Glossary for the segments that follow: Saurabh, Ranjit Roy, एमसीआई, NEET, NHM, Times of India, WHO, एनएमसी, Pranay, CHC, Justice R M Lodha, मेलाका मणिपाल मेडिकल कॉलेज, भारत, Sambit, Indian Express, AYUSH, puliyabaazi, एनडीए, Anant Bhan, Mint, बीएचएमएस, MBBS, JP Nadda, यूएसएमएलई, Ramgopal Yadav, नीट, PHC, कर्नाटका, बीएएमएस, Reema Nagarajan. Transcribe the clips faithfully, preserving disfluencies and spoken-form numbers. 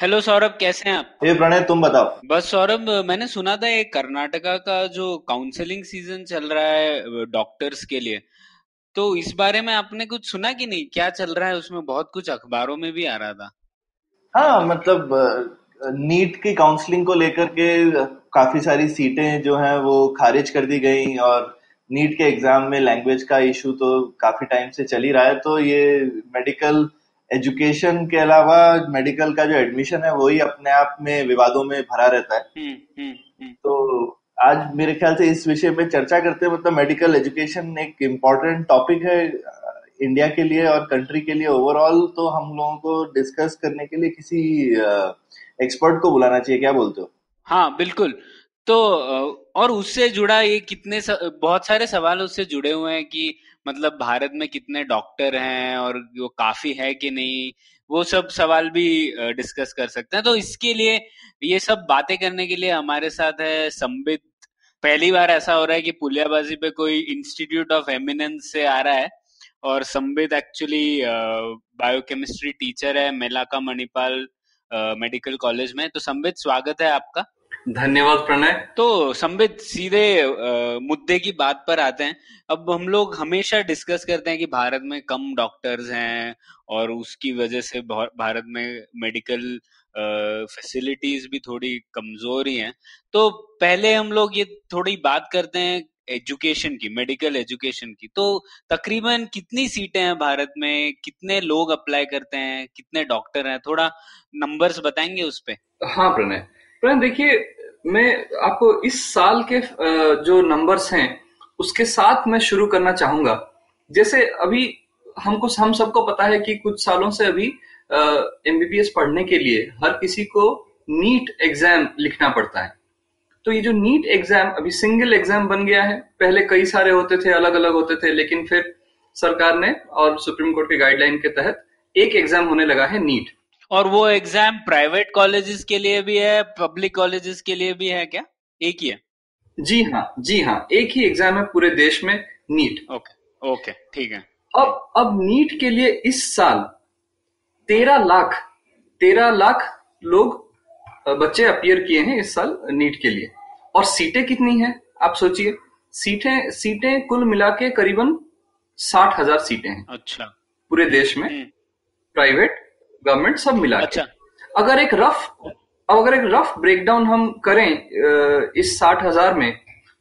Hello Saurabh, कैसे हैं आप? ये प्रणय, तुम बताओ। बस सौरभ, मैंने सुना था ये कर्नाटका का जो काउंसलिंग सीजन चल रहा है डॉक्टर्स के लिए, तो इस बारे में आपने कुछ सुना कि नहीं? क्या चल रहा है उसमें? बहुत कुछ अखबारों में भी आ रहा था। हाँ, मतलब नीट की काउंसलिंग को लेकर के काफी सारी सीटें जो हैं वो खारिज कर दी गई और नीट के एग्जाम में लैंग्वेज का इशू तो काफी टाइम से चल ही रहा है। तो ये मेडिकल एजुकेशन के अलावा मेडिकल का जो एडमिशन है वो ही अपने आप में विवादों में भरा रहता है। हुँ, हुँ, हुँ. तो आज मेरे ख्याल से इस विषय पे चर्चा करते हैं। मतलब मेडिकल एजुकेशन एक इम्पोर्टेंट टॉपिक है इंडिया के लिए और कंट्री के लिए ओवरऑल। तो हम लोगों को डिस्कस करने के लिए किसी एक्सपर्ट को बुलाना चाहिए, क्या बोलते हो? हाँ बिल्कुल। तो और उससे जुड़ा ये कितने सा, बहुत सारे सवाल उससे जुड़े हुए हैं कि मतलब भारत में कितने डॉक्टर हैं और वो काफी है कि नहीं, वो सब सवाल भी डिस्कस कर सकते हैं। तो इसके लिए ये सब बातें करने के लिए हमारे साथ है संबित। पहली बार ऐसा हो रहा है कि पुलियाबाजी पे कोई इंस्टीट्यूट ऑफ एमिनेंस से आ रहा है और संबित एक्चुअली बायोकेमिस्ट्री टीचर है मेलाका मणिपाल मेडिकल कॉलेज में। तो संबित, स्वागत है आपका। धन्यवाद प्रणय। तो संबित, सीधे आ, मुद्दे की बात पर आते हैं। अब हम लोग हमेशा डिस्कस करते हैं कि भारत में कम डॉक्टर्स हैं और उसकी वजह से भारत में मेडिकल फैसिलिटीज भी थोड़ी कमजोर ही हैं। तो पहले हम लोग ये थोड़ी बात करते हैं एजुकेशन की, मेडिकल एजुकेशन की। तो तकरीबन कितनी सीटें हैं भारत में, कितने लोग अप्लाई करते हैं, कितने डॉक्टर हैं, थोड़ा नंबर्स बताएंगे उस पे? हाँ प्रणय, देखिए मैं आपको इस साल के जो नंबर्स हैं उसके साथ मैं शुरू करना चाहूंगा। जैसे अभी हमको हम सबको पता है कि कुछ सालों से अभी एमबीबीएस पढ़ने के लिए हर किसी को नीट एग्जाम लिखना पड़ता है। तो ये जो नीट एग्जाम अभी सिंगल एग्जाम बन गया है, पहले कई सारे होते थे, अलग अलग होते थे, लेकिन फिर सरकार ने और सुप्रीम कोर्ट के गाइडलाइन के तहत एक एग्जाम होने लगा है नीट। और वो एग्जाम प्राइवेट कॉलेजेस के लिए भी है, पब्लिक कॉलेजेस के लिए भी है, क्या एक ही है? जी हाँ, जी हाँ, एक ही एग्जाम है पूरे देश में नीट। ओके ओके, ठीक है। अब अब नीट के लिए इस साल तेरह लाख तेरह लाख लोग बच्चे अपीयर किए हैं इस साल नीट के लिए। और सीटें कितनी हैं आप सोचिए, सीटें सीटें कुल मिला के करीबन साठ हजार सीटें हैं। अच्छा, पूरे देश में प्राइवेट गवर्नमेंट सब मिला। अच्छा, अगर एक रफ अगर एक रफ ब्रेकडाउन हम करें इस साठ हजार में,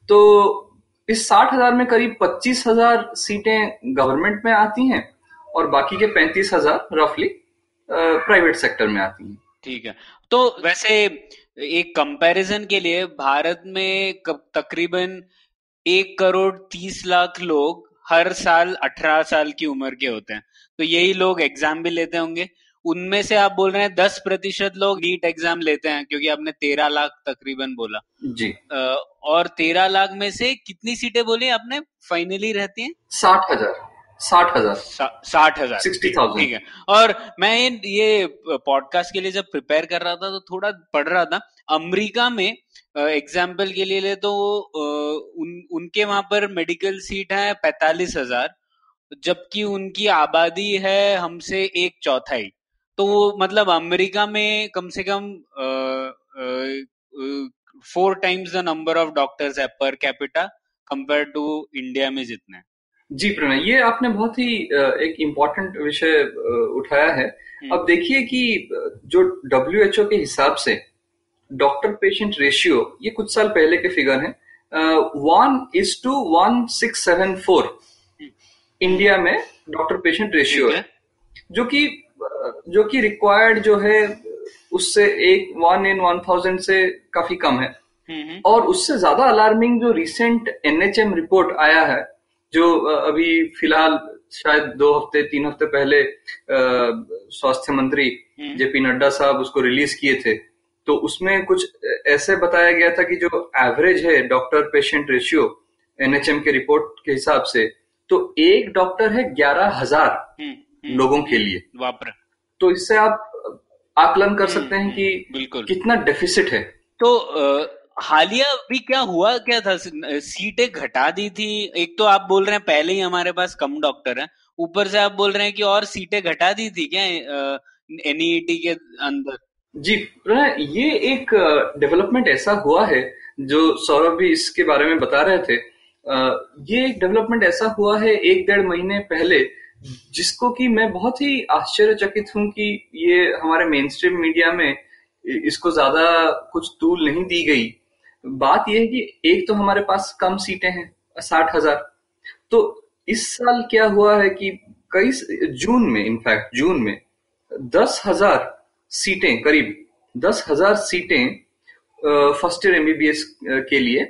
तो इस साठ हजार में करीब पच्चीस हजार सीटें गवर्नमेंट में आती हैं और बाकी के पैंतीस हजार रफली प्राइवेट सेक्टर में आती हैं। ठीक है। तो वैसे एक कंपैरिजन के लिए भारत में तकरीबन एक करोड़ तीस लाख लोग हर साल अठारह साल की उम्र के होते हैं। तो यही लोग एग्जाम भी लेते होंगे। उनमें से आप बोल रहे हैं दस प्रतिशत लोग नीट एग्जाम लेते हैं, क्योंकि आपने तेरह लाख तकरीबन बोला जी। और तेरह लाख में से कितनी सीटें बोली आपने फाइनली रहती हैं? साठ हजार साठ हजार साठ हजार साठ हजार, ठीक है। और मैं ये पॉडकास्ट के लिए जब प्रिपेयर कर रहा था तो थोड़ा पढ़ रहा था अमेरिका में एग्जाम्पल के लिए ले तो उन, उनके वहां पर मेडिकल सीट है पैंतालीस हजार, जबकि उनकी आबादी है हमसे एक चौथाई। तो वो मतलब अमेरिका में कम से कम four times the number of doctors है per capita compare to India में जितने। जी प्रणय, ये आपने बहुत ही एक इम्पोर्टेंट विषय उठाया है। अब देखिए कि जो डब्ल्यू एच ओ के हिसाब से डॉक्टर पेशेंट रेशियो, ये कुछ साल पहले के फिगर है, one is to one six seven four India में डॉक्टर पेशेंट रेशियो है, जो कि जो कि रिक्वायर्ड जो है उससे एक वन इन वन थाउजेंड से काफी कम है। और उससे ज्यादा अलार्मिंग जो रिसेंट एनएचएम रिपोर्ट आया है, जो अभी फिलहाल शायद दो हफ्ते तीन हफ्ते पहले स्वास्थ्य मंत्री जेपी नड्डा साहब उसको रिलीज किए थे, तो उसमें कुछ ऐसे बताया गया था कि जो एवरेज है डॉक्टर पेशेंट रेशियो एनएचएम के रिपोर्ट के हिसाब से, तो एक डॉक्टर है ग्यारह हजार लोगों के लिए। वापर तो इससे आप आकलन कर सकते हैं कि कितना डेफिसिट है। तो हालिया भी क्या हुआ, क्या था, सीटें घटा दी थी। एक तो आप बोल रहे हैं पहले ही हमारे पास कम डॉक्टर हैं, ऊपर से आप बोल रहे हैं कि और सीटें घटा दी थी क्या एनईटी के अंदर? जी ये एक डेवलपमेंट ऐसा हुआ है, जो सौरभ भी इसके बारे में बता रहे थे, ये एक डेवलपमेंट ऐसा हुआ है एक डेढ़ महीने पहले, जिसको कि मैं बहुत ही आश्चर्यचकित हूं कि ये हमारे मेन स्ट्रीम मीडिया में इसको ज्यादा कुछ तूल नहीं दी गई। बात यह है कि एक तो हमारे पास कम सीटें हैं साठ हजार, तो इस साल क्या हुआ है कि कई जून में इनफैक्ट जून में दस हजार सीटें करीब दस हजार सीटें फर्स्ट ईयर एमबीबीएस के लिए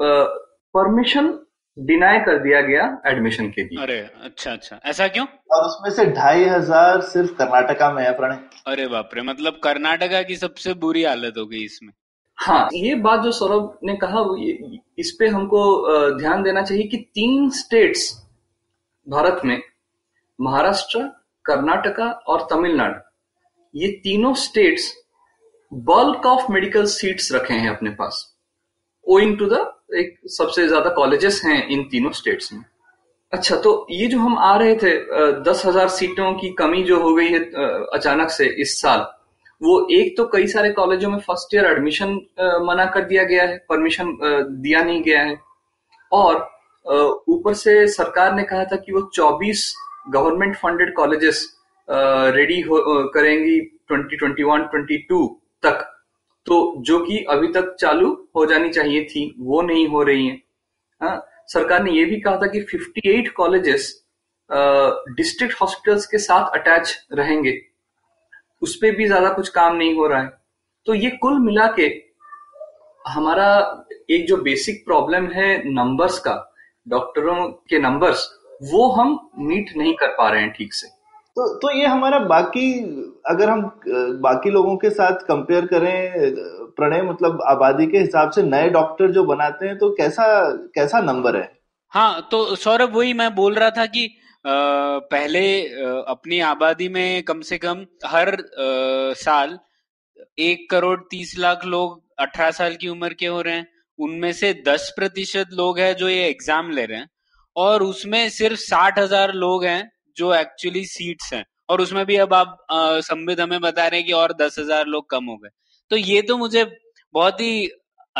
परमिशन डिनाई कर दिया गया एडमिशन के लिए। अरे अच्छा अच्छा, ऐसा क्यों? और उसमें से ढाई हजार सिर्फ कर्नाटका में है प्रणय। अरे बाप रे, मतलब कर्नाटका की सबसे बुरी हालत हो गई इसमें। हाँ, ये बात जो सौरभ ने कहा इस पे हमको ध्यान देना चाहिए कि तीन स्टेट्स भारत में, महाराष्ट्र, कर्नाटका और तमिलनाडु, ये तीनों states bulk of medical seats रखे हैं अपने पास, ओइंग टू द एक सबसे ज्यादा कॉलेजेस हैं इन तीनों स्टेट्स में। अच्छा, तो ये जो हम आ रहे थे दस हजार सीटों की कमी जो हो गई है अचानक से इस साल, वो एक तो कई सारे कॉलेजों में फर्स्ट ईयर एडमिशन मना कर दिया गया है, परमिशन दिया नहीं गया है, और ऊपर से सरकार ने कहा था कि वो चौबीस गवर्नमेंट फंडेड कॉलेजेस रेडी करेंगी twenty twenty one twenty two तक, तो जो कि अभी तक चालू हो जानी चाहिए थी वो नहीं हो रही है। आ, सरकार ने ये भी कहा था कि अट्ठावन कॉलेजेस डिस्ट्रिक्ट हॉस्पिटल्स के साथ अटैच रहेंगे, उस पर भी ज्यादा कुछ काम नहीं हो रहा है। तो ये कुल मिला के हमारा एक जो बेसिक प्रॉब्लम है नंबर्स का, डॉक्टरों के नंबर्स, वो हम मीट नहीं कर पा रहे हैं ठीक से। तो तो ये हमारा बाकी, अगर हम बाकी लोगों के साथ कंपेयर करें प्रणय, मतलब आबादी के हिसाब से नए डॉक्टर जो बनाते हैं तो कैसा कैसा नंबर है? हाँ, तो सौरभ वही मैं बोल रहा था कि पहले अपनी आबादी में कम से कम हर साल एक करोड़ तीस लाख लोग अठारह साल की उम्र के हो रहे हैं, उनमें से दस प्रतिशत लोग हैं जो ये एग्जाम ले रहे हैं, और उसमें सिर्फ साठ हजार लोग हैं जो एक्चुअली सीट्स हैं, और उसमें भी अब आप संबित हमें बता रहे हैं कि और दस हजार लोग कम हो गए। तो ये तो मुझे बहुत ही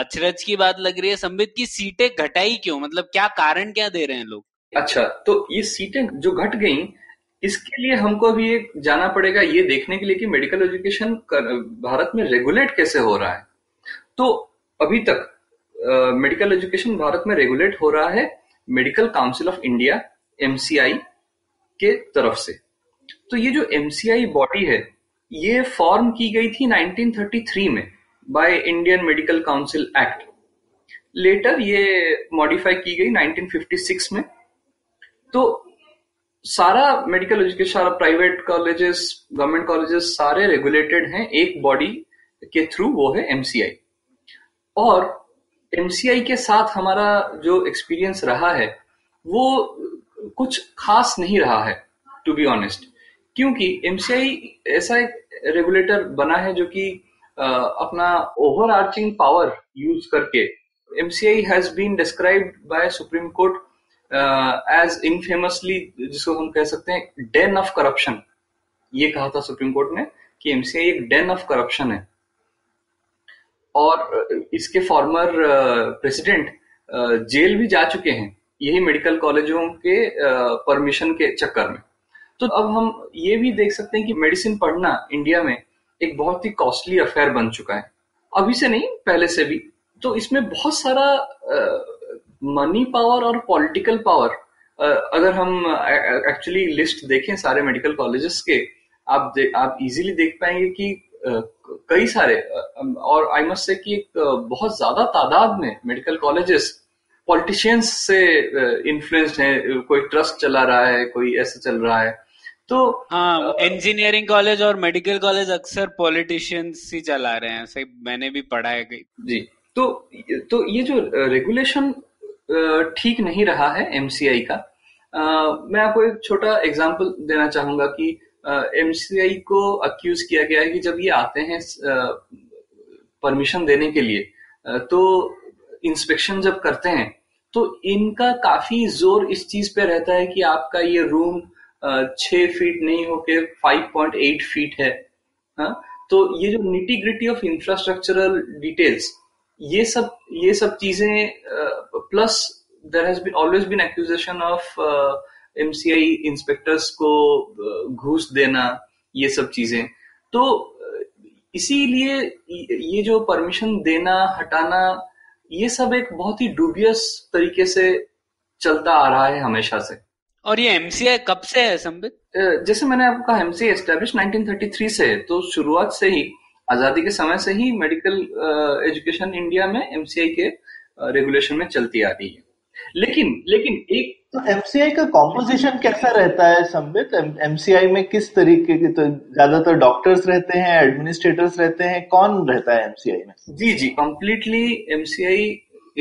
अचरज की बात लग रही है संबित, की सीटें घटाई क्यों, मतलब क्या कारण क्या दे रहे हैं लोग? अच्छा, तो ये सीटें जो घट गई इसके लिए हमको भी एक जाना पड़ेगा ये देखने के लिए कि मेडिकल एजुकेशन भारत में रेगुलेट कैसे हो रहा है। तो अभी तक मेडिकल एजुकेशन भारत में रेगुलेट हो रहा है medical council of India एमसीआई के तरफ से। तो ये जो एमसीआई बॉडी है ये फॉर्म की गई थी नाइनटीन थर्टी थ्री में by Indian medical council act, later ये मॉडिफाई की गई नाइनटीन फिफ्टी सिक्स में। तो सारा मेडिकल एजुकेशन, सारा प्राइवेट कॉलेजेस, गवर्नमेंट कॉलेजेस सारे रेगुलेटेड हैं एक बॉडी के थ्रू, वो है एमसीआई। और एमसीआई के साथ हमारा जो एक्सपीरियंस रहा है वो कुछ खास नहीं रहा है टू बी ऑनेस्ट, क्योंकि एमसीआई ऐसा एक रेगुलेटर बना है जो कि अपना ओवर आर्चिंग पावर यूज करके, एमसीआई has been described by supreme court as infamously, जिसको हम कह सकते हैं डेन ऑफ करप्शन। ये कहा था सुप्रीम कोर्ट ने कि एमसीआई एक डेन ऑफ करप्शन है, और इसके फॉर्मर प्रेसिडेंट जेल भी जा चुके हैं यही मेडिकल कॉलेजों के परमिशन के चक्कर में। तो अब हम ये भी देख सकते हैं कि मेडिसिन पढ़ना इंडिया में एक बहुत ही कॉस्टली अफेयर बन चुका है, अभी से नहीं पहले से भी। तो इसमें बहुत सारा मनी पावर और पॉलिटिकल पावर, अगर हम एक्चुअली लिस्ट देखें सारे मेडिकल कॉलेजेस के, आप दे, आप इजीली देख पाएंगे कि कई सारे, और आई मस्ट से कि एक बहुत ज्यादा तादाद में मेडिकल कॉलेजेस पॉलिटिशियंस से इन्फ्लुएंस्ड है, कोई ट्रस्ट चला रहा है, कोई ऐसे चल रहा है, तो हाँ इंजीनियरिंग कॉलेज और मेडिकल कॉलेज अक्सर पॉलिटिशियंस ही चला रहे हैं, सही मैंने भी पढ़ा है जी। तो तो ये जो रेगुलेशन ठीक नहीं रहा है एमसीआई का, आ, मैं आपको एक छोटा एग्जांपल देना चाहूंगा कि एमसीआई को अक्यूज किया गया है कि जब ये आते हैं परमिशन देने के लिए आ, तो इंस्पेक्शन जब करते हैं तो इनका काफी जोर इस चीज पे रहता है कि आपका ये रूम छह फीट नहीं होके फाइव पॉइंट एट फीट है। हा? तो ये जो nitty gritty of infrastructural details, ये सब ये सब चीजें, plus there has been always been accusation of एमसीआई inspectors को घूस देना, ये सब चीजें। तो इसीलिए ये जो परमिशन देना हटाना ये सब एक बहुत ही डूबियस तरीके से चलता आ रहा है हमेशा से। और ये एमसीआई कब से है संबित? जैसे मैंने आपको कहा एमसीआई establish nineteen thirty three से, तो शुरुआत से ही, आजादी के समय से ही मेडिकल एजुकेशन इंडिया में एमसीआई के रेगुलेशन में चलती आ रही है। लेकिन लेकिन एक तो एमसीआई का कॉम्पोजिशन कैसा रहता है संबित? एमसीआई में किस तरीके के, तो ज्यादातर डॉक्टर्स रहते हैं, एडमिनिस्ट्रेटर्स रहते हैं, कौन रहता है एमसीआई में? जी जी completely एमसीआई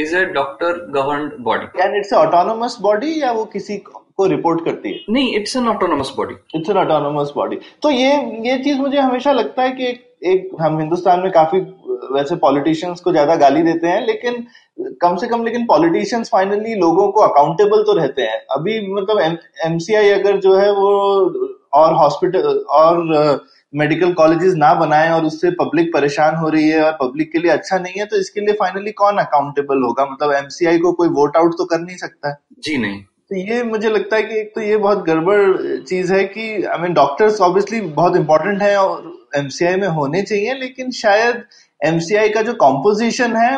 is a doctor governed body and it's autonomous body, या वो किसी को रिपोर्ट करती है? नहीं, it's an autonomous body it's an autonomous body. तो ये ये चीज मुझे हमेशा लगता है कि एक, एक हम हिंदुस्तान में काफी वैसे पॉलिटिशियंस को ज्यादा गाली देते हैं, लेकिन कम से कम लेकिन पॉलिटिशियंस फाइनली लोगों को अकाउंटेबल तो रहते हैं। अभी मतलब एमसीआई अगर जो है वो और हॉस्पिटल और मेडिकल कॉलेजेस ना बनाएं और उससे पब्लिक परेशान हो रही है और पब्लिक के लिए अच्छा नहीं है, तो इसके लिए फाइनली कौन अकाउंटेबल होगा? मतलब एमसीआई को कोई वोट आउट तो कर नहीं सकता जी, नहीं। तो ये मुझे लगता है कि एक तो ये बहुत गड़बड़ चीज है कि आई मीन डॉक्टर्स ऑब्वियसली बहुत इंपॉर्टेंट है और एमसीआई में होने चाहिए, लेकिन शायद एमसीआई का जो कॉम्पोजिशन है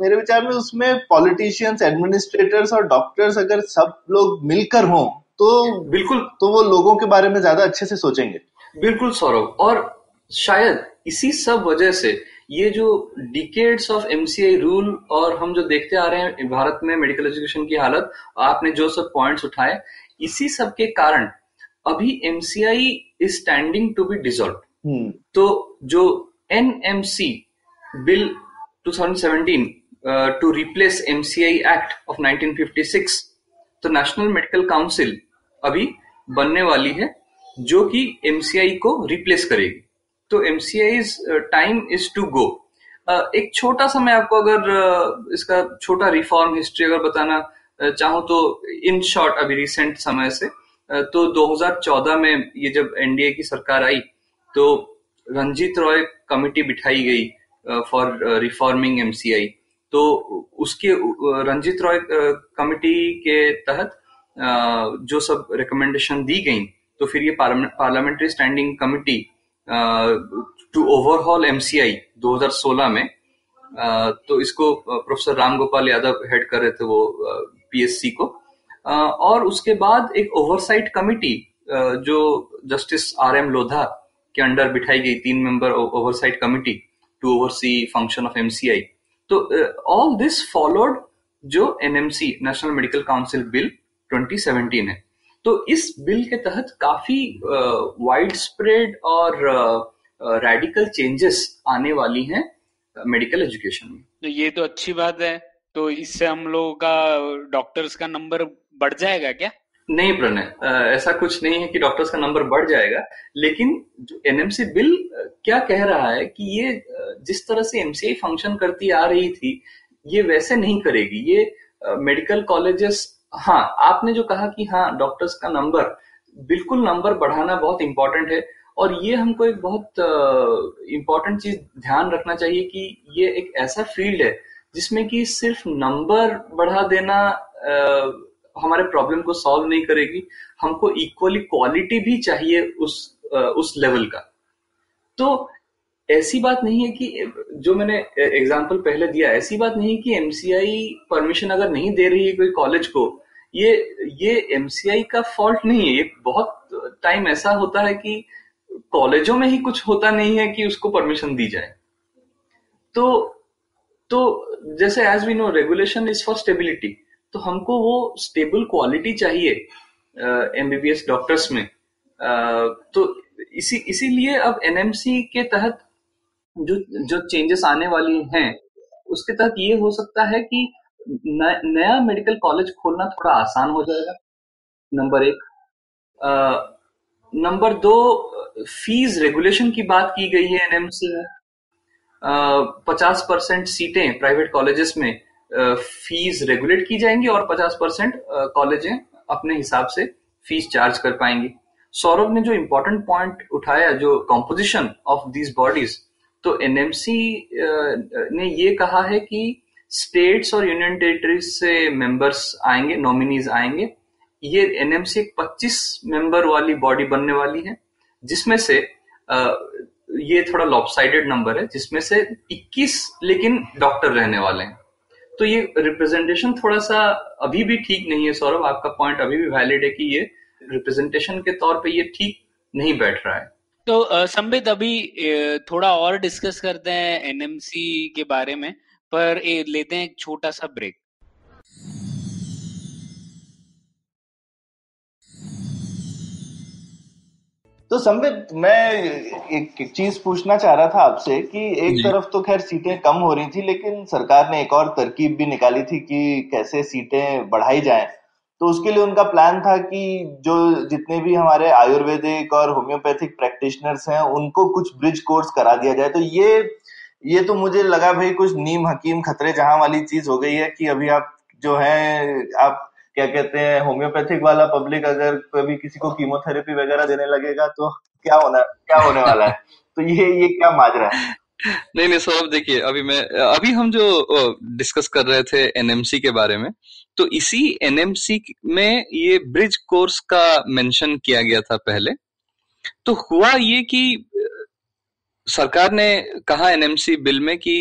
मेरे विचार में उसमें पॉलिटिशियंस, एडमिनिस्ट्रेटर्स और डॉक्टर्स अगर सब लोग मिलकर हों तो बिल्कुल, तो वो लोगों के बारे में ज्यादा अच्छे से सोचेंगे। बिल्कुल सौरभ, और शायद इसी सब वजह से ये जो डिकेड्स ऑफ एमसीआई रूल और हम जो देखते आ रहे हैं भारत में मेडिकल एजुकेशन की हालत, आपने जो सब पॉइंट्स उठाए, इसी सब के कारण अभी एमसीआई is standing to be dissolved. तो जो एनएमसी bill twenty seventeen to replace एमसीआई act of nineteen fifty six, तो नेशनल मेडिकल काउंसिल अभी बनने वाली है जो कि एमसीआई को रिप्लेस करेगी। तो MCI's time is to go. एक छोटा सा मैं आपको अगर uh, इसका छोटा रिफॉर्म हिस्ट्री अगर बताना uh, चाहूँ तो इन शॉर्ट, अभी रिसेंट समय से uh, तो दो हज़ार चौदह में ये जब एनडीए की सरकार आई तो रंजीत रॉय कमिटी बिठाई गई फॉर रिफॉर्मिंग एमसीआई। तो उसके uh, Ranjit Roy uh, committee के तहत uh, जो सब रिकमेंडेशन दी गई, तो फिर ये parliamentary standing committee to overhaul एमसीआई दो हज़ार सोलह में, uh, तो इसको प्रोफेसर रामगोपाल यादव हेड कर रहे थे वो पीएचसी uh, को, uh, और उसके बाद एक ओवरसाइट कमिटी uh, जो जस्टिस आर एम लोधा के अंडर बिठाई गई, तीन member oversight committee to oversee function of एमसीआई। तो ऑल दिस फॉलोड जो एनएमसी national medical council bill twenty seventeen है। तो इस बिल के तहत काफी वाइड uh, स्प्रेड और रेडिकल uh, चेंजेस uh, आने वाली हैं मेडिकल एजुकेशन में। तो ये तो अच्छी बात है, तो इससे हम लोगों का डॉक्टर्स का नंबर बढ़ जाएगा क्या? नहीं प्रणय, uh, ऐसा कुछ नहीं है कि डॉक्टर्स का नंबर बढ़ जाएगा, लेकिन जो एनएमसी बिल क्या कह रहा है कि ये जिस तरह से एमसीआई फंक्शन करती आ रही थी ये वैसे नहीं करेगी। ये मेडिकल uh, कॉलेजेस, हाँ आपने जो कहा कि हाँ डॉक्टर्स का नंबर, बिल्कुल नंबर बढ़ाना बहुत इंपॉर्टेंट है, और ये हमको एक बहुत इम्पोर्टेंट चीज ध्यान रखना चाहिए कि ये एक ऐसा फील्ड है जिसमें कि सिर्फ नंबर बढ़ा देना आ, हमारे प्रॉब्लम को सॉल्व नहीं करेगी, हमको इक्वली क्वालिटी भी चाहिए उस आ, उस लेवल का। तो ऐसी बात नहीं है कि जो मैंने एग्जाम्पल पहले दिया, ऐसी बात नहीं कि एमसीआई परमिशन अगर नहीं दे रही है कोई कॉलेज को, ये ये एमसीआई का फॉल्ट नहीं है। ये बहुत टाइम ऐसा होता है कि कॉलेजों में ही कुछ होता नहीं है कि उसको परमिशन दी जाए। तो तो जैसे as we know regulation is for stability, तो हमको वो स्टेबल क्वालिटी चाहिए एमबीबीएस डॉक्टर्स में। uh, तो इसी इसीलिए अब एनएमसी के तहत जो जो चेंजेस आने वाली हैं उसके तहत ये हो सकता है कि न, नया मेडिकल कॉलेज खोलना थोड़ा आसान हो जाएगा, नंबर एक। uh, नंबर दो, फीस रेगुलेशन की बात की गई है एनएमसी में। पचास परसेंट सीटें प्राइवेट कॉलेजेस में फीस रेगुलेट की जाएंगी और पचास परसेंट कॉलेजें अपने हिसाब से फीस चार्ज कर पाएंगी। सौरभ ने जो इम्पोर्टेंट पॉइंट उठाया, जो कॉम्पोजिशन ऑफ दीज बॉडीज, तो एनएमसी ने ये कहा है कि स्टेट्स और यूनियन टेरिटरीज से मेंबर्स आएंगे, नॉमिनीज आएंगे। ये एनएमसी पच्चीस मेंबर वाली बॉडी बनने वाली है, जिसमें से ये थोड़ा लॉपसाइडेड नंबर है, जिसमें से इक्कीस लेकिन डॉक्टर रहने वाले हैं। तो ये रिप्रेजेंटेशन थोड़ा सा अभी भी ठीक नहीं है। सौरभ, आपका पॉइंट अभी भी वैलिड है कि ये रिप्रेजेंटेशन के तौर पे ये ठीक नहीं बैठ रहा है। तो संबित, अभी थोड़ा और डिस्कस करते हैं एनएमसी के बारे में, पर लेते हैं एक छोटा सा ब्रेक। तो संबित, मैं एक चीज पूछना चाह रहा था आपसे कि एक तरफ तो खैर सीटें कम हो रही थी, लेकिन सरकार ने एक और तरकीब भी निकाली थी कि कैसे सीटें बढ़ाई जाएं। तो उसके लिए उनका प्लान था कि जो जितने भी हमारे आयुर्वेदिक और होम्योपैथिक प्रैक्टिशनर्स हैं उनको कुछ ब्रिज कोर्स करा दिया जाए। तो ये ये तो मुझे लगा भाई कुछ नीम हकीम खतरे जहां वाली चीज हो गई है कि अभी आप जो है, आप क्या कहते हैं, होम्योपैथिक वाला पब्लिक अगर कभी किसी को कीमोथेरेपी वगैरह देने लगेगा तो क्या होना क्या होने वाला है। तो ये ये क्या माजरा है। नहीं नहीं सौरभ, देखिए अभी मैं अभी हम जो डिस्कस कर रहे थे एनएमसी के बारे में, तो इसी एनएमसी में ये ब्रिज कोर्स का मेंशन किया गया था पहले। तो हुआ ये कि सरकार ने कहा एनएमसी बिल में कि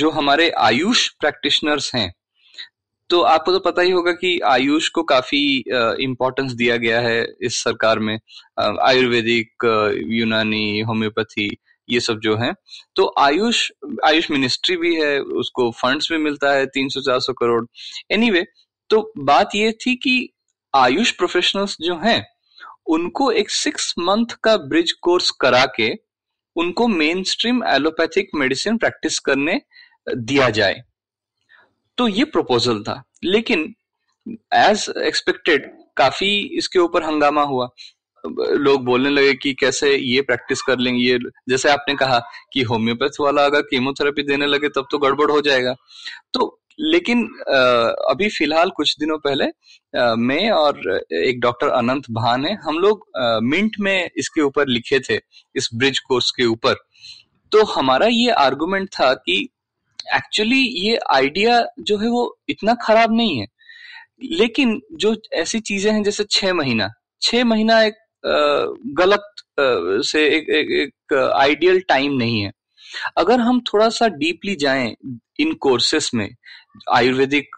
जो हमारे आयुष प्रैक्टिशनर्स हैं, तो आपको तो पता ही होगा कि आयुष को काफी इम्पोर्टेंस दिया गया है इस सरकार में, आयुर्वेदिक, यूनानी, होम्योपैथी, ये सब जो है। तो आयुष आयुष मिनिस्ट्री भी है, उसको फंड्स भी मिलता है तीन सौ चार सौ करोड़। एनीवे, तो बात ये थी कि आयुष प्रोफेशनल्स जो हैं उनको एक सिक्स मंथ का ब्रिज कोर्स करा के उनको main stream allopathic medicine practice करने दिया जाए। तो ये प्रपोजल था, लेकिन एज एक्सपेक्टेड काफी इसके ऊपर हंगामा हुआ। लोग बोलने लगे कि कैसे ये प्रैक्टिस कर लेंगे, ये जैसे आपने कहा कि होम्योपैथ वाला अगर कीमोथेरेपी देने लगे तब तो गड़बड़ हो जाएगा। तो लेकिन अभी फिलहाल कुछ दिनों पहले मैं और एक डॉक्टर अनंत भान है, हम लोग मिंट में इसके ऊपर लिखे थे, इस ब्रिज कोर्स के ऊपर। तो हमारा ये आर्गुमेंट था कि एक्चुअली ये आइडिया जो है वो इतना खराब नहीं है, लेकिन जो ऐसी चीजें हैं जैसे छह महीना छह महीना एक गलत से एक एक आइडियल टाइम नहीं है। अगर हम थोड़ा सा डीपली जाएं इन कोर्सेस में, आयुर्वेदिक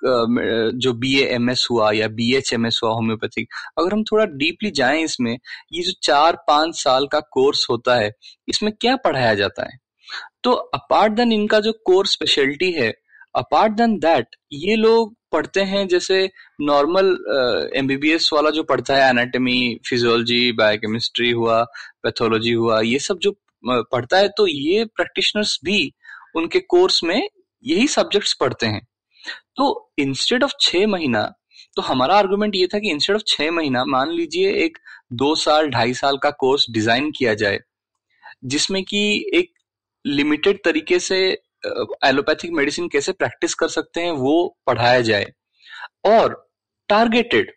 जो बीएएमएस हुआ या बीएचएमएस हुआ होम्योपैथिक, अगर हम थोड़ा डीपली जाएं इसमें, ये जो चार पांच साल का कोर्स होता है इसमें क्या पढ़ाया जाता है। तो अपार्ट देन इनका जो कोर स्पेशलिटी है, अपार्ट देन दैट ये लोग पढ़ते हैं जैसे नॉर्मल एमबीबीएस uh, वाला जो पढ़ता है, एनाटॉमी, फिजियोलॉजी, बायोकेमिस्ट्री हुआ, पैथोलॉजी हुआ, ये सब जो पढ़ता है। तो ये प्रैक्टिशनर्स भी उनके कोर्स में यही सब्जेक्ट्स पढ़ते हैं। तो इंस्टेड ऑफ छह महीना, तो हमारा आर्गुमेंट ये था कि इंस्टेड ऑफ छह महीना मान लीजिए एक दो साल ढाई साल का कोर्स डिजाइन किया जाए, जिसमें कि एक लिमिटेड तरीके से एलोपैथिक मेडिसिन कैसे प्रैक्टिस कर सकते हैं वो पढ़ाया जाए, और टारगेटेड,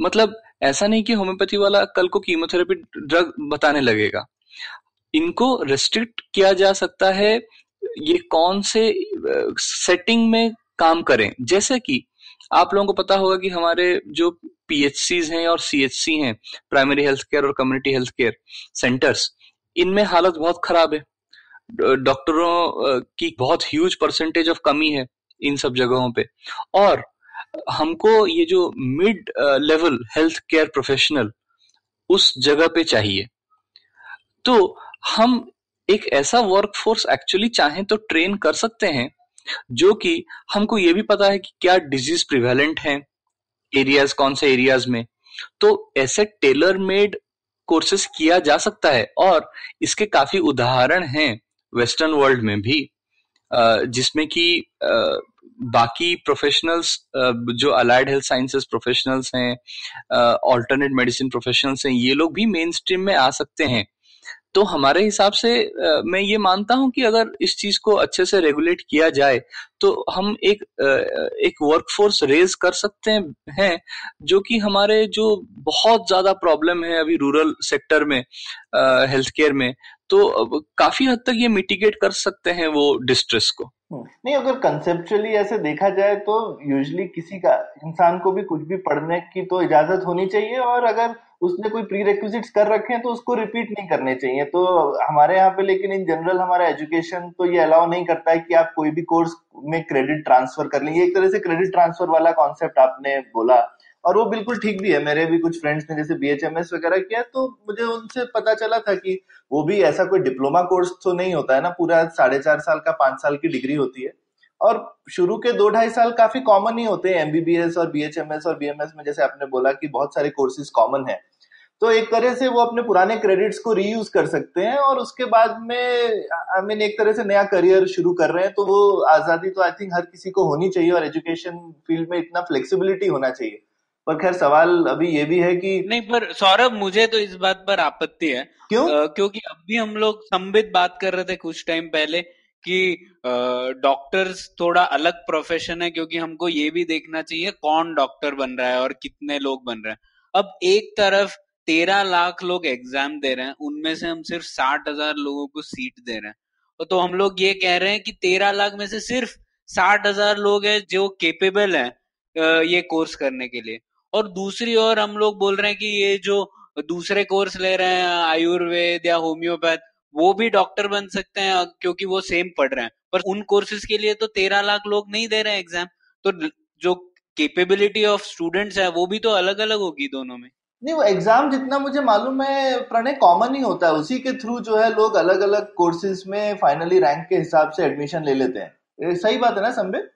मतलब ऐसा नहीं कि होम्योपैथी वाला कल को कीमोथेरेपी ड्रग बताने लगेगा। इनको रेस्ट्रिक्ट किया जा सकता है ये कौन से सेटिंग में काम करें। जैसे कि आप लोगों को पता होगा कि हमारे जो पीएचसीज हैं और सीएचसी हैं, प्राइमरी हेल्थ केयर और कम्युनिटी हेल्थ केयर सेंटर्स, इनमें हालत बहुत खराब है। डॉक्टरों की बहुत ह्यूज परसेंटेज ऑफ कमी है इन सब जगहों पे। और हमको ये जो mid level health care professional उस जगह पे चाहिए। तो हम एक ऐसा वर्कफोर्स एक्चुअली चाहें तो ट्रेन कर सकते हैं जो कि हमको ये भी पता है कि क्या डिजीज प्रिवेलेंट है एरियाज, कौन से एरियाज में, तो ऐसे टेलर मेड कोर्सेस किया जा सकता है। और इसके काफी उदाहरण हैं वेस्टर्न वर्ल्ड में भी, जिसमें कि बाकी प्रोफेशनल्स जो अलाइड हेल्थ साइंसेस प्रोफेशनल्स हैं, ऑल्टरनेट मेडिसिन प्रोफेशनल्स हैं, ये लोग भी मेन स्ट्रीम में आ सकते हैं। तो हमारे हिसाब से मैं ये मानता हूं कि अगर इस चीज को अच्छे से रेगुलेट किया जाए तो हम एक एक वर्कफोर्स रेज कर सकते हैं, जो कि हमारे जो बहुत ज्यादा प्रॉब्लम है अभी रूरल सेक्टर में हेल्थ केयर में, तो काफी हद तक ये मिटिगेट कर सकते हैं वो डिस्ट्रेस को। नहीं, अगर कंसेप्चुअली ऐसे देखा जाए तो यूजुअली किसी का इंसान को भी कुछ भी पढ़ने की तो इजाजत होनी चाहिए, और अगर उसने कोई प्री रिक्विजिट्स कर रखे हैं तो उसको रिपीट नहीं करने चाहिए। तो हमारे यहाँ पे लेकिन इन जनरल हमारा एजुकेशन तो ये अलाउ नहीं करता है कि आप कोई भी कोर्स में क्रेडिट ट्रांसफर कर लें। एक तरह से क्रेडिट ट्रांसफर वाला कॉन्सेप्ट आपने बोला और वो बिल्कुल ठीक भी है। मेरे भी कुछ फ्रेंड्स ने जैसे बीएचएमएस वगैरह किया तो मुझे उनसे पता चला था कि वो भी ऐसा कोई डिप्लोमा कोर्स तो नहीं होता है ना, पूरा साढ़े चार साल का पांच साल की डिग्री होती है, और शुरू के दो ढाई साल काफी कॉमन ही होते हैं एमबीबीएस और बीएचएमएस और बीएमएस में। जैसे आपने बोला कि बहुत सारे कोर्सेज कॉमन है, तो एक तरह से वो अपने पुराने क्रेडिट्स को रीयूज कर सकते हैं और उसके बाद में आई मीन एक तरह से नया करियर शुरू कर रहे हैं। तो वो आजादी तो आई थिंक हर किसी को होनी चाहिए और एजुकेशन फील्ड में इतना फ्लेक्सिबिलिटी होना चाहिए। पर खैर सवाल अभी ये भी है कि नहीं, पर सौरभ मुझे तो इस बात पर आपत्ति है। क्यों? आ, क्योंकि अभी हम लोग संबित बात कर रहे थे कुछ टाइम पहले कि डॉक्टर्स थोड़ा अलग प्रोफेशन है, क्योंकि हमको ये भी देखना चाहिए कौन डॉक्टर बन रहा है और कितने लोग बन रहे हैं। अब एक तरफ तेरह लाख लोग एग्जाम दे रहे हैं, उनमें से हम सिर्फ साठ हजार लोगों को सीट दे रहे हैं, तो हम लोग ये कह रहे हैं कि तेरह लाख में से सिर्फ साठ हजार लोग हैं जो केपेबल हैं ये कोर्स करने के लिए। और दूसरी ओर हम लोग बोल रहे हैं कि ये जो दूसरे कोर्स ले रहे हैं आयुर्वेद या होम्योपैथ वो भी डॉक्टर बन सकते हैं क्योंकि वो सेम पढ़ रहे हैं, पर उन कोर्सेज के लिए तो तेरह लाख लोग नहीं दे रहे हैं एग्जाम, तो जो केपेबिलिटी ऑफ स्टूडेंट्स है वो भी तो अलग अलग होगी दोनों में। नहीं, वो एग्जाम जितना मुझे मालूम है प्रणय कॉमन ही होता है, उसी के थ्रू जो है लोग अलग अलग कोर्सेज में फाइनली रैंक के हिसाब से एडमिशन ले लेते हैं। सही बात है ना संबित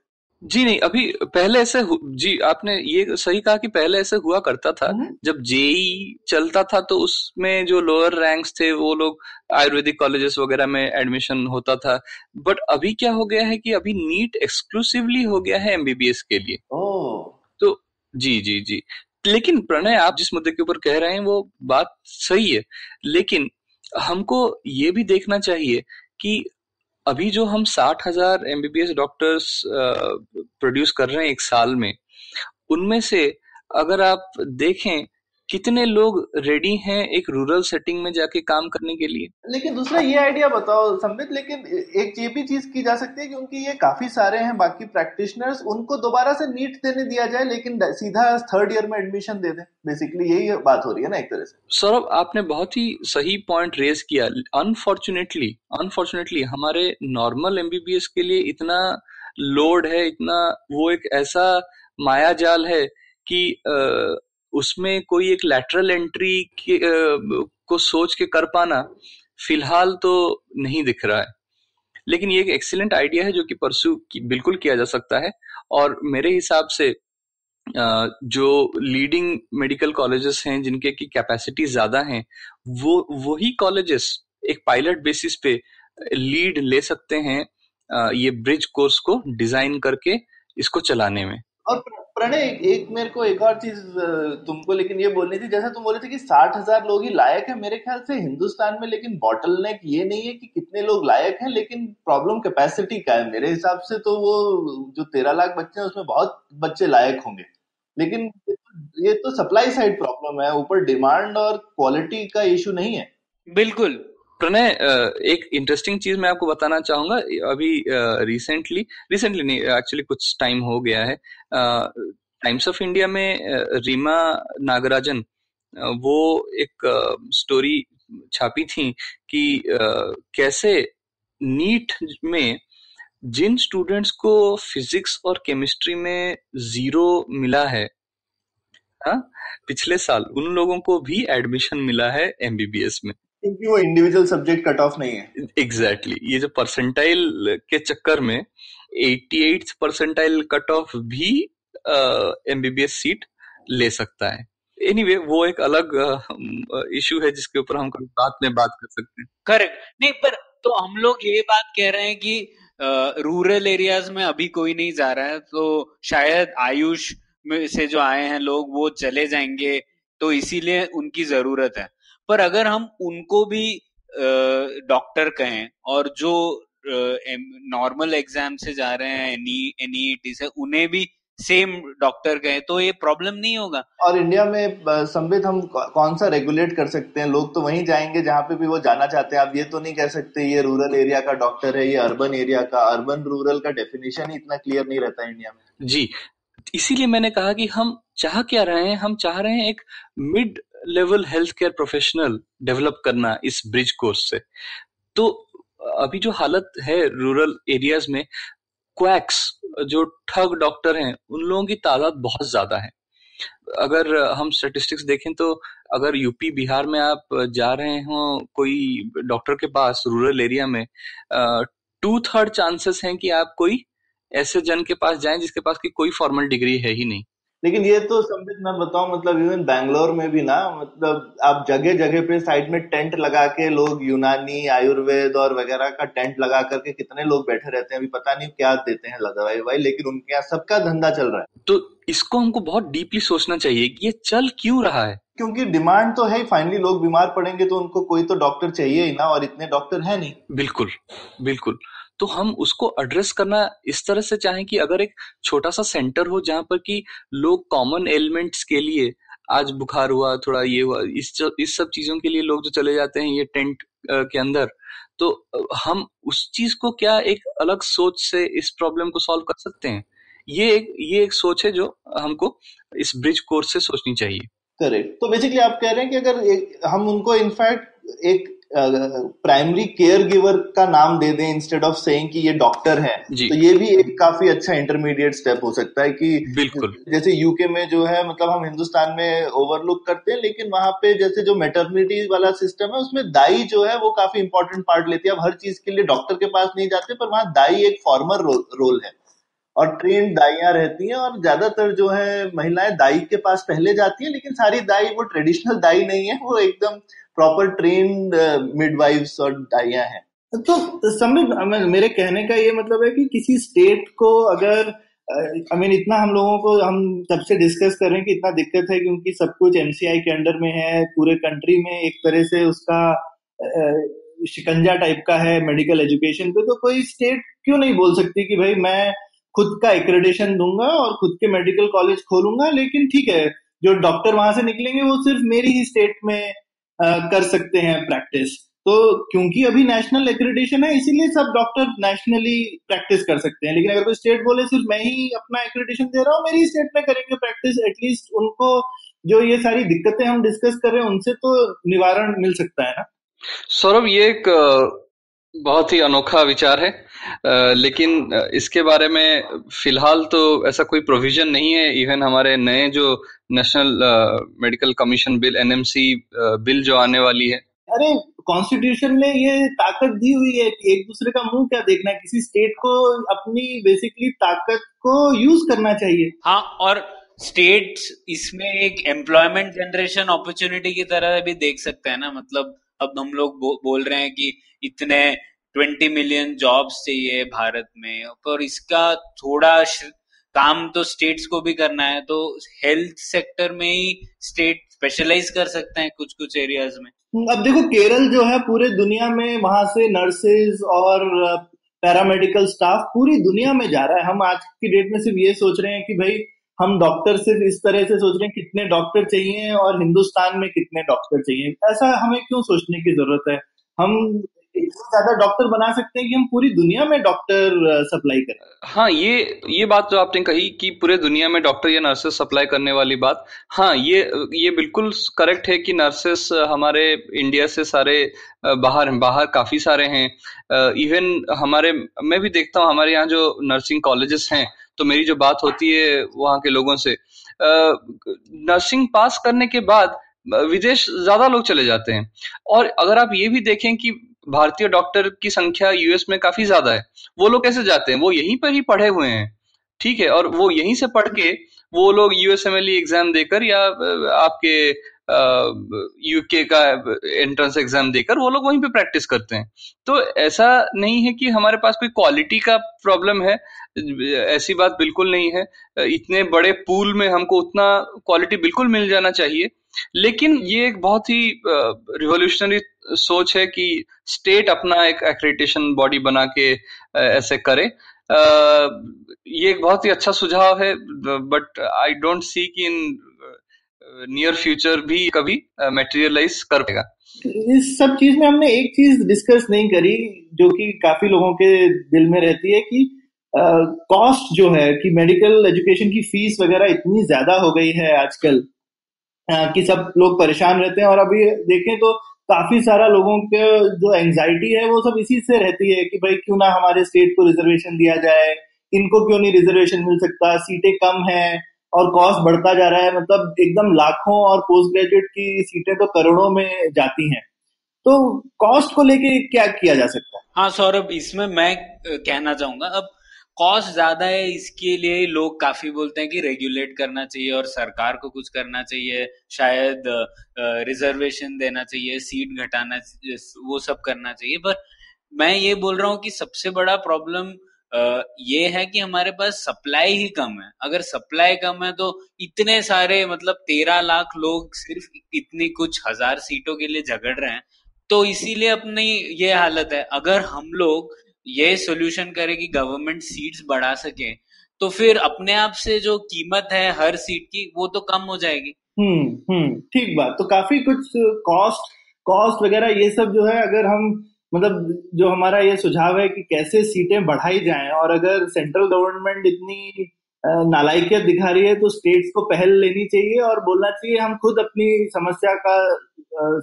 जी? नहीं, अभी पहले ऐसे जी आपने ये सही कहा कि पहले ऐसे हुआ करता था। जब जेई चलता था तो उसमें जो लोअर रैंक्स थे वो लोग आयुर्वेदिक कॉलेजेस वगैरह में एडमिशन होता था, बट अभी क्या हो गया है कि अभी नीट एक्सक्लूसिवली हो गया है एमबीबीएस के लिए। ओ। तो जी जी जी लेकिन प्रणय आप जिस मुद्दे के ऊपर कह रहे हैं वो बात सही है, लेकिन हमको ये भी देखना चाहिए कि अभी जो हम साठ हजार एमबीबीएस डॉक्टर्स प्रोड्यूस कर रहे हैं एक साल में, उनमें से अगर आप देखें कितने लोग रेडी हैं एक रूरल सेटिंग में जाके काम करने के लिए। लेकिन दूसरा ये आइडिया बताओ संबित, लेकिन एक ये भी चीज की जा सकती है क्योंकि ये काफी सारे हैं बाकी प्रैक्टिशनर्स, उनको दोबारा से नीट देने दिया जाए लेकिन सीधा थर्ड ईयर में एडमिशन दे दें। बेसिकली यही बात हो रही है ना एक तरह से। सौरभ आपने बहुत ही सही पॉइंट रेज किया। अनफॉर्चुनेटली अनफॉर्चुनेटली हमारे नॉर्मल एमबीबीएस के लिए इतना लोड है, इतना वो एक ऐसा माया जाल है कि आ, उसमें कोई एक लैटरल एंट्री के, आ, को सोच के कर पाना फिलहाल तो नहीं दिख रहा है। लेकिन ये एक एक्सीलेंट आइडिया है जो कि परसू की, बिल्कुल किया जा सकता है। और मेरे हिसाब से आ, जो लीडिंग मेडिकल कॉलेजेस हैं जिनके की कैपेसिटी ज्यादा हैं, वो वही कॉलेजेस एक पायलट बेसिस पे लीड ले सकते हैं आ, ये ब्रिज कोर्स को डिजाइन करके इसको चलाने में। और प्रणय एक मेरे को एक और चीज तुमको लेकिन ये बोलनी थी, जैसे तुम बोले थे कि साठ हजार लोग ही लायक है, मेरे ख्याल से हिंदुस्तान में लेकिन बॉटलनेक ये नहीं है कि कितने लोग लायक हैं, लेकिन प्रॉब्लम कैपेसिटी का है। मेरे हिसाब से तो वो जो तेरह लाख बच्चे हैं उसमें बहुत बच्चे लायक होंगे, लेकिन ये तो सप्लाई साइड प्रॉब्लम है, ऊपर डिमांड और क्वालिटी का इशू नहीं है। बिल्कुल प्रणय, एक इंटरेस्टिंग चीज मैं आपको बताना चाहूंगा। अभी रिसेंटली रिसेंटली नहीं एक्चुअली कुछ टाइम हो गया है, टाइम्स ऑफ इंडिया में रीमा नागराजन वो एक स्टोरी छापी थी कि कैसे नीट में जिन स्टूडेंट्स को फिजिक्स और केमिस्ट्री में जीरो मिला है हा? पिछले साल उन लोगों को भी एडमिशन मिला है एमबीबीएस में, क्योंकि वो इंडिविजुअल सब्जेक्ट कट ऑफ नहीं है। Exactly exactly. ये जो परसेंटाइल के चक्कर में अठासी परसेंटाइल कट ऑफ भी एमबीबीएस सीट ले सकता है। एनीवे anyway, वो एक अलग इशू है जिसके ऊपर हम बाद में बात कर सकते हैं। करेक्ट। नहीं, पर तो हम लोग ये बात कह रहे हैं कि रूरल एरियाज में अभी कोई नहीं जा रहा है, तो शायद आयुष में से जो आए हैं लोग वो चले जाएंगे, तो इसीलिए उनकी जरूरत है। पर अगर हम उनको भी डॉक्टर कहें और जो नॉर्मल एग्जाम से जा रहे हैं एनईटी से उन्हें भी सेम डॉक्टर कहें तो ये प्रॉब्लम नहीं होगा। और इंडिया में संबित हम कौन सा रेगुलेट कर सकते हैं? लोग तो वहीं जाएंगे जहां पे भी वो जाना चाहते हैं। आप ये तो नहीं कह सकते ये रूरल एरिया का डॉक्टर है, ये अर्बन एरिया का। अर्बन रूरल का डेफिनेशन ही इतना क्लियर नहीं रहता है इंडिया में। जी, इसीलिए मैंने कहा कि हम चाह क्या रहे हैं, हम चाह रहे हैं एक mid level health care professional develop करना इस ब्रिज कोर्स से। तो अभी जो हालत है रूरल एरियाज में, क्वैक्स जो ठग डॉक्टर हैं उन लोगों की तादाद बहुत ज्यादा है। अगर हम स्टैटिस्टिक्स देखें तो अगर यूपी बिहार में आप जा रहे हो कोई डॉक्टर के पास रूरल एरिया में, टू थर्ड चांसेस हैं कि आप कोई ऐसे जन के पास जाएं जिसके पास की कोई फॉर्मल डिग्री है ही नहीं। लेकिन ये तो संबित मैं बताऊं, मतलब इवन बैंगलोर में भी ना, मतलब आप जगह जगह पे साइड में टेंट लगा के लोग यूनानी आयुर्वेद और वगैरह का टेंट लगा करके कितने लोग बैठे रहते हैं। अभी पता नहीं क्या देते हैं दवाई वाई, लेकिन उनके यहाँ सबका धंधा चल रहा है। तो इसको हमको बहुत डीपली सोचना चाहिए कि ये चल क्यों रहा है, क्योंकि डिमांड तो है। फाइनली लोग बीमार पड़ेंगे तो उनको कोई तो डॉक्टर चाहिए ही ना, और इतने डॉक्टर है नहीं। बिल्कुल बिल्कुल। तो हम उसको एड्रेस करना इस तरह से चाहें कि अगर एक छोटा सा सेंटर हो जहां पर कि लोग कॉमन एलिमेंट्स के लिए, आज बुखार हुआ, थोड़ा ये हुआ, इस इस सब चीजों के लिए लोग जो चले जाते हैं ये टेंट के अंदर, तो हम उस चीज को क्या एक अलग सोच से इस प्रॉब्लम को सॉल्व कर सकते हैं। ये एक ये एक सोच है जो हमको इस ब्रिज कोर्स से सोचनी चाहिए। करेक्ट। तो बेसिकली आप कह रहे हैं कि अगर एक, हम उनको इनफैक्ट एक प्राइमरी केयर गिवर का नाम दे दें इंस्टेड ऑफ सेइंग कि ये डॉक्टर है, तो ये भी एक काफी अच्छा इंटरमीडिएट स्टेप हो सकता है। कि बिल्कुल जैसे यूके में जो है, मतलब हम हिंदुस्तान में ओवरलुक करते हैं, लेकिन वहां पे जैसे जो मेटर्निटी वाला सिस्टम है उसमें दाई जो है वो काफी इंपॉर्टेंट पार्ट लेती है। अब हर चीज के लिए डॉक्टर के पास नहीं जाते, पर वहां दाई एक फॉर्मल रो, रोल है और ट्रेन दाइयां रहती हैं, और ज्यादातर जो है महिलाएं दाई के पास पहले जाती हैं। लेकिन सारी दाई वो ट्रेडिशनल दाई नहीं है, वो एकदम प्रॉपर ट्रेन्ड मिडवाइव्स और दाइयां हैं। तो समझ, मेरे कहने का ये मतलब है कि किसी स्टेट को अगर आई मीन इतना हम लोगों को हम तब से डिस्कस कर रहे हैं कि इतना दिक्कत है क्योंकि सब कुछ एमसीआई के अंडर में है, पूरे कंट्री में एक तरह से उसका शिकंजा टाइप का है मेडिकल एजुकेशन पे। तो कोई स्टेट क्यों नहीं बोल सकती कि भाई मैं खुद का एक्रेडिटेशन दूंगा और खुद के मेडिकल कॉलेज खोलूंगा, लेकिन ठीक है जो डॉक्टर वहां से निकलेंगे वो सिर्फ मेरी ही स्टेट में आ, कर सकते हैं प्रैक्टिस। तो क्योंकि अभी नेशनल एक्रेडिटेशन है इसीलिए सब डॉक्टर नेशनली प्रैक्टिस कर सकते हैं। लेकिन अगर कोई स्टेट बोले सिर्फ मैं ही अपना एक्रेडिटेशन दे रहा हूँ, मेरी स्टेट में करेंगे प्रैक्टिस, एटलीस्ट उनको जो ये सारी दिक्कतें हम डिस्कस कर रहे हैं उनसे तो निवारण मिल सकता है ना। सौरभ, ये एक बहुत ही अनोखा विचार है, आ, लेकिन इसके बारे में फिलहाल तो ऐसा कोई प्रोविजन नहीं है। इवन हमारे नए जो national medical commission bill, एनएमसी bill जो आने वाली है, अरे कॉन्स्टिट्यूशन में ये ताकत दी हुई है, एक दूसरे का मुंह क्या देखना है, किसी स्टेट को अपनी बेसिकली ताकत को यूज करना चाहिए। हाँ, और स्टेट्स इसमें एक एम्प्लॉयमेंट जनरेशन अपॉर्चुनिटी की तरह भी देख सकते हैं ना। मतलब अब हम लोग बो, बोल रहे हैं कि इतने बीस मिलियन जॉब्स चाहिए भारत में, पर इसका थोड़ा काम तो स्टेट्स को भी करना है। तो हेल्थ सेक्टर में ही स्टेट स्पेशलाइज कर सकते हैं कुछ कुछ एरियाज में। अब देखो केरल जो है पूरे दुनिया में वहां से नर्सेज और पैरामेडिकल स्टाफ पूरी दुनिया में जा रहा है। हम आज की डेट में सिर्फ ये सोच रहे हैं कि भाई हम डॉक्टर सिर्फ इस तरह से सोच रहे हैं कितने डॉक्टर चाहिए और हिंदुस्तान में कितने डॉक्टर चाहिए। ऐसा हमें क्यों सोचने की जरूरत है, हम इतना ज्यादा डॉक्टर बना सकते हैं कि हम पूरी दुनिया में डॉक्टर सप्लाई करें। हाँ, ये ये बात जो आपने कही कि पूरे दुनिया में डॉक्टर या नर्सेस सप्लाई करने वाली बात, हाँ ये ये बिल्कुल करेक्ट है कि नर्सेस हमारे इंडिया से सारे बाहर बाहर काफी सारे हैं। इवन हमारे, मैं भी देखता हूँ हमारे यहाँ जो नर्सिंग कॉलेजेस हैं, तो मेरी जो बात होती है वहाँ के लोगों से, नर्सिंग पास करने के बाद विदेश ज्यादा लोग चले जाते हैं। और अगर आप ये भी देखें कि भारतीय डॉक्टर की संख्या यूएस में काफी ज्यादा है, वो लोग कैसे जाते हैं? वो यहीं पर ही पढ़े हुए हैं, ठीक है, और वो यहीं से पढ़ के वो लोग यूएसएमएलई एग्जाम देकर या आपके यूके का एंट्रेंस एग्जाम देकर वो लोग वहीं पे प्रैक्टिस करते हैं। तो ऐसा नहीं है कि हमारे पास कोई क्वालिटी का प्रॉब्लम है, ऐसी बात बिल्कुल नहीं है। इतने बड़े पूल में हमको उतना क्वालिटी बिल्कुल मिल जाना चाहिए, लेकिन ये एक बहुत ही रिवॉल्यूशनरी सोच है कि स्टेट अपना एक एक्रेडिटेशन बॉडी बना के ऐसे करे। ये एक बहुत ही अच्छा सुझाव है, बट आई डोंट सी कि इन नियर फ्यूचर भी कभी मैटेरियलाइज कर पाएगा। इस सब चीज में हमने एक चीज डिस्कस नहीं करी जो कि काफी लोगों के दिल में रहती है कि कॉस्ट जो है कि मेडिकल एजुकेशन की फीस वगैरह इतनी ज्यादा हो गई है आजकल कि सब लोग परेशान रहते हैं। और अभी देखें तो काफी सारा लोगों के जो एंजाइटी है वो सब इसी से रहती है कि भाई क्यों ना हमारे स्टेट को रिजर्वेशन दिया जाए, इनको क्यों नहीं रिजर्वेशन मिल सकता, सीटें कम है और कॉस्ट बढ़ता जा रहा है, मतलब एकदम लाखों और पोस्ट ग्रेजुएट की सीटें तो करोड़ों में जाती हैं। तो कॉस्ट को लेके क्या किया जा सकता है? हाँ सौरभ, इसमें मैं कहना चाहूंगा, अब कॉस्ट ज्यादा है इसके लिए लोग काफी बोलते हैं कि रेगुलेट करना चाहिए और सरकार को कुछ करना चाहिए, शायद रिजर्वेशन देना चाहिए, सीट घटाना, वो सब करना चाहिए। पर मैं ये बोल रहा हूँ कि सबसे बड़ा प्रॉब्लम ये है कि हमारे पास सप्लाई ही कम है। अगर सप्लाई कम है तो इतने सारे मतलब तेरह लाख लोग सिर्फ इतनी कुछ हजार सीटों के लिए झगड़ रहे हैं, तो इसीलिए अपनी ये हालत है। अगर हम लोग ये सोल्यूशन करे कि गवर्नमेंट सीट्स बढ़ा सके तो फिर अपने आप से जो कीमत है हर सीट की वो तो कम हो जाएगी। हम्म हम्म ठीक बात। तो काफी कुछ कॉस्ट कॉस्ट वगैरह ये सब जो है, अगर हम मतलब जो हमारा ये सुझाव है कि कैसे सीटें बढ़ाई जाएं, और अगर सेंट्रल गवर्नमेंट इतनी नालायकियत दिखा रही है तो स्टेट्स को पहल लेनी चाहिए और बोलना चाहिए हम खुद अपनी समस्या का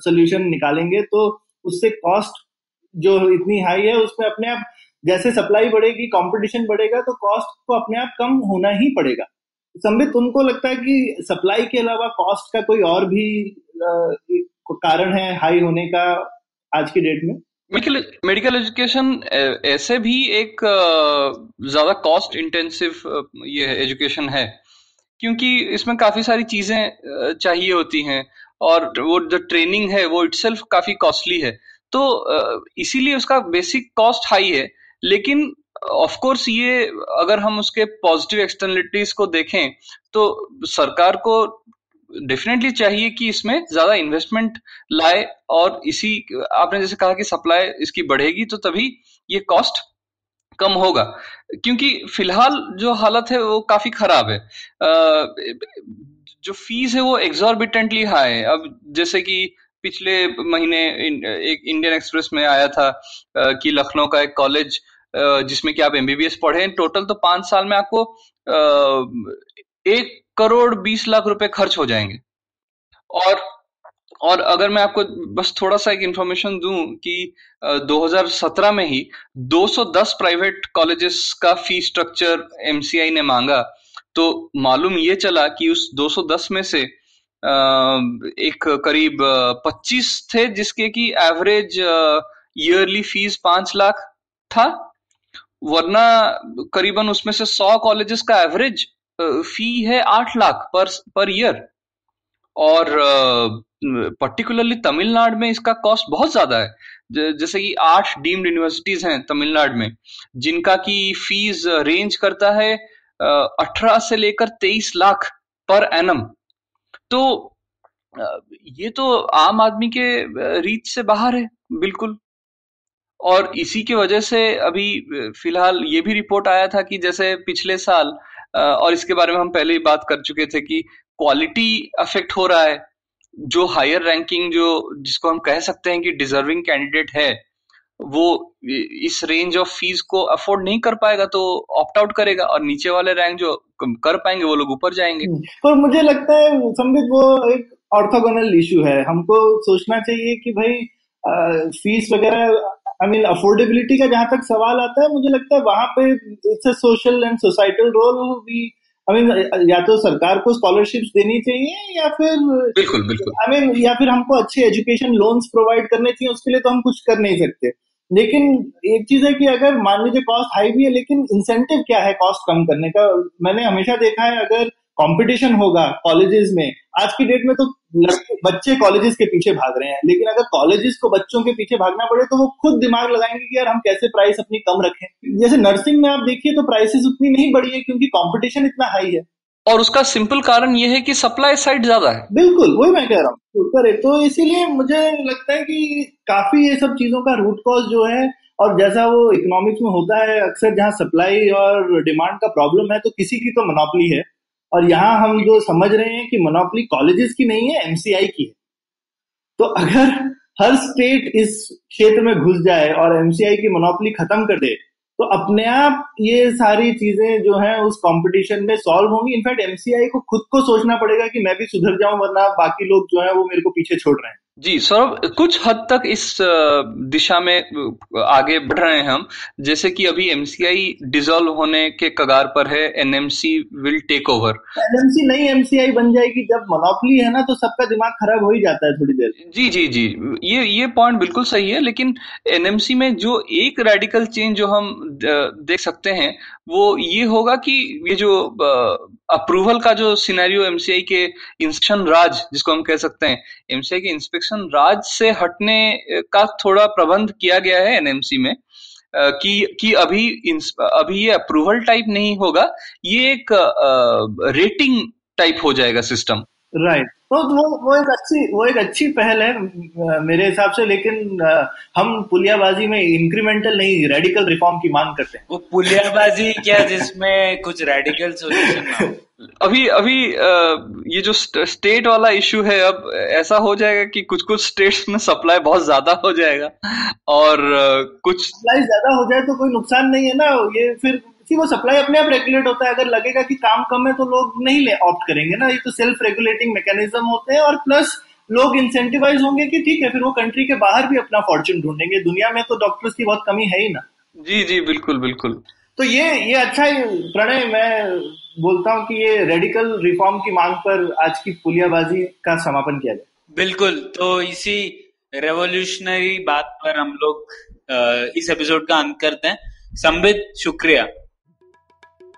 सोल्यूशन निकालेंगे। तो उससे कॉस्ट जो इतनी हाई है उसमें अपने आप, जैसे सप्लाई बढ़ेगी कंपटीशन बढ़ेगा तो कॉस्ट को अपने आप कम होना ही पड़ेगा। संबित, तुमको लगता है कि सप्लाई के अलावा कॉस्ट का कोई और भी कारण है हाई होने का आज की डेट में? मेडिकल मेडिकल एजुकेशन ऐसे भी एक ज्यादा कॉस्ट इंटेंसिव ये एजुकेशन है, क्योंकि इसमें काफी सारी चीजें चाहिए होती हैं और वो जो ट्रेनिंग है वो इटसेल्फ काफी कॉस्टली है, तो इसीलिए उसका बेसिक कॉस्ट हाई है। लेकिन ऑफ कोर्स ये अगर हम उसके पॉजिटिव एक्सटर्नलिटीज को देखें तो सरकार को डेफिनेटली चाहिए कि इसमें ज्यादा इन्वेस्टमेंट लाए, और इसी आपने जैसे कहा कि सप्लाई इसकी बढ़ेगी तो तभी ये कॉस्ट कम होगा, क्योंकि फिलहाल जो हालत है वो काफी खराब है। जो फीस है वो एग्जॉर्बिटेंटली हाई है। अब जैसे कि पिछले महीने एक इंडियन एक्सप्रेस में आया था कि लखनऊ का एक कॉलेज जिसमें कि आप एमबीबीएस पढ़े, टोटल तो पांच साल में आपको एक करोड़ बीस लाख रुपए खर्च हो जाएंगे। और और अगर मैं आपको बस थोड़ा सा एक इंफॉर्मेशन दूं कि दो हज़ार सत्रह में ही दो सौ दस प्राइवेट कॉलेजेस का फी स्ट्रक्चर एमसीआई ने मांगा, तो मालूम ये चला कि उस दो सौ दस में से एक करीब पच्चीस थे जिसके की एवरेज ईयरली फीस पांच लाख था, वरना करीबन उसमें से सौ कॉलेजेस का एवरेज फी है आठ लाख पर पर ईयर। और पर्टिकुलरली तमिलनाडु में इसका कॉस्ट बहुत ज्यादा है। जैसे कि आठ डीम्ड यूनिवर्सिटीज हैं तमिलनाडु में जिनका की फीस रेंज करता है अठारह से लेकर तेईस लाख पर एनम। तो ये तो आम आदमी के रीच से बाहर है बिल्कुल। और इसी के वजह से अभी फिलहाल ये भी रिपोर्ट आया था कि जैसे पिछले साल, और इसके बारे में हम पहले ही बात कर चुके थे कि क्वालिटी अफेक्ट हो रहा है। जो हायर रैंकिंग जो जिसको हम कह सकते हैं कि डिजर्विंग कैंडिडेट है वो इस रेंज ऑफ फीस को अफोर्ड नहीं कर पाएगा तो ऑप्ट आउट करेगा, और नीचे वाले रैंक जो कर पाएंगे वो लोग ऊपर जाएंगे। पर मुझे लगता है संबित वो एक ऑर्थोगोनल इशू है, हमको सोचना चाहिए कि भाई फीस वगैरह आई मीन अफोर्डेबिलिटी का जहां तक सवाल आता है मुझे लगता है वहां पे it's a social and societal role भी आई मीन या तो सरकार को स्कॉलरशिप्स देनी चाहिए या फिर बिल्कुल बिल्कुल आई मीन या फिर हमको अच्छे एजुकेशन लोन्स प्रोवाइड करने चाहिए, उसके लिए तो हम कुछ कर नहीं सकते। लेकिन एक चीज है कि अगर मान लीजिए कॉस्ट हाई भी है लेकिन इंसेंटिव क्या है कॉस्ट कम करने का। मैंने हमेशा देखा है अगर कंपटीशन होगा कॉलेजेस में, आज की डेट में तो बच्चे कॉलेजेस के पीछे भाग रहे हैं, लेकिन अगर कॉलेजेस को बच्चों के पीछे भागना पड़े तो वो खुद दिमाग लगाएंगे कि यार हम कैसे प्राइस अपनी कम रखें। जैसे नर्सिंग में आप देखिए तो प्राइसेस उतनी नहीं बढ़ी है क्योंकि कंपटीशन इतना हाई है, और उसका सिंपल कारण ये है कि सप्लाई साइड ज्यादा है। बिल्कुल वही मैं कह रहा हूँ, तो इसीलिए मुझे लगता है कि काफी ये सब चीजों का रूट कॉज जो है, और जैसा वो इकोनॉमिक्स में होता है अक्सर जहाँ सप्लाई और डिमांड का प्रॉब्लम है तो किसी की तो मोनोपोली है, और यहाँ हम जो समझ रहे हैं कि मोनोपोली कॉलेजेस की नहीं है, एमसीआई की है। तो अगर हर स्टेट इस क्षेत्र में घुस जाए और एमसीआई की मोनोपोली खत्म कर दे तो अपने आप ये सारी चीजें जो हैं उस कंपटीशन में सॉल्व होंगी। इनफैक्ट एमसीआई को खुद को सोचना पड़ेगा कि मैं भी सुधर जाऊं वरना बाकी लोग जो है वो मेरे को पीछे छोड़ रहे हैं। जी सौरभ, कुछ हद तक इस दिशा में आगे बढ़ रहे हैं हम, जैसे कि अभी एमसीआई डिसॉल्व होने के कगार पर है, एनएमसी will take over. एनएमसी नहीं एमसीआई बन जाएगी, जब मोनोपोली है ना तो सबका दिमाग खराब हो ही जाता है थोड़ी देर। जी जी जी ये ये पॉइंट बिल्कुल सही है, लेकिन एनएमसी में जो एक रेडिकल चेंज जो हम देख सकते हैं वो ये होगा कि ये जो अप्रूवल का जो सिनेरियो एमसीआई के इंस्पेक्शन राज जिसको हम कह सकते हैं, एमसीआई के इंस्पेक्शन राज से हटने का थोड़ा प्रबंध किया गया है एनएमसी में कि कि अभी अभी ये अप्रूवल टाइप नहीं होगा, ये एक रेटिंग टाइप हो जाएगा सिस्टम। राइट, तो वो वो एक अच्छी वो एक अच्छी पहल है मेरे हिसाब से, लेकिन हम पुलियाबाजी में इंक्रीमेंटल नहीं रेडिकल रिफॉर्म की मांग करते हैं। वो पुलियाबाजी क्या जिसमें कुछ रेडिकल सॉल्यूशन ना हो। अभी अभी ये जो स्टेट वाला इश्यू है, अब ऐसा हो जाएगा कि कुछ कुछ स्टेट्स में सप्लाई बहुत ज्यादा हो जाएगा और कुछ सप्लाई ज्यादा हो जाए तो कोई नुकसान नहीं है ना, ये फिर वो सप्लाई अपने आप रेगुलेट होता है। अगर लगेगा कि काम कम है तो लोग नहीं ले ऑप्ट करेंगे ना, ये तो सेल्फ रेगुलेटिंग मैकेनिज्म होते हैं, और प्लस लोग इंसेंटिवाइज होंगे कि ठीक है फिर वो कंट्री के बाहर भी अपना फॉर्चून ढूंढेंगे। दुनिया में तो डॉक्टर्स की बहुत कमी है ही ना। जी जी बिल्कुल बिल्कुल, तो ये ये अच्छा है प्रणय, मैं बोलता हूँ कि ये रेडिकल रिफॉर्म की मांग पर आज की पुलियाबाजी का समापन किया जाए। बिल्कुल, तो इसी रेवोल्यूशनरी बात पर हम लोग इस एपिसोड का अंत करते हैं। संबित, शुक्रिया।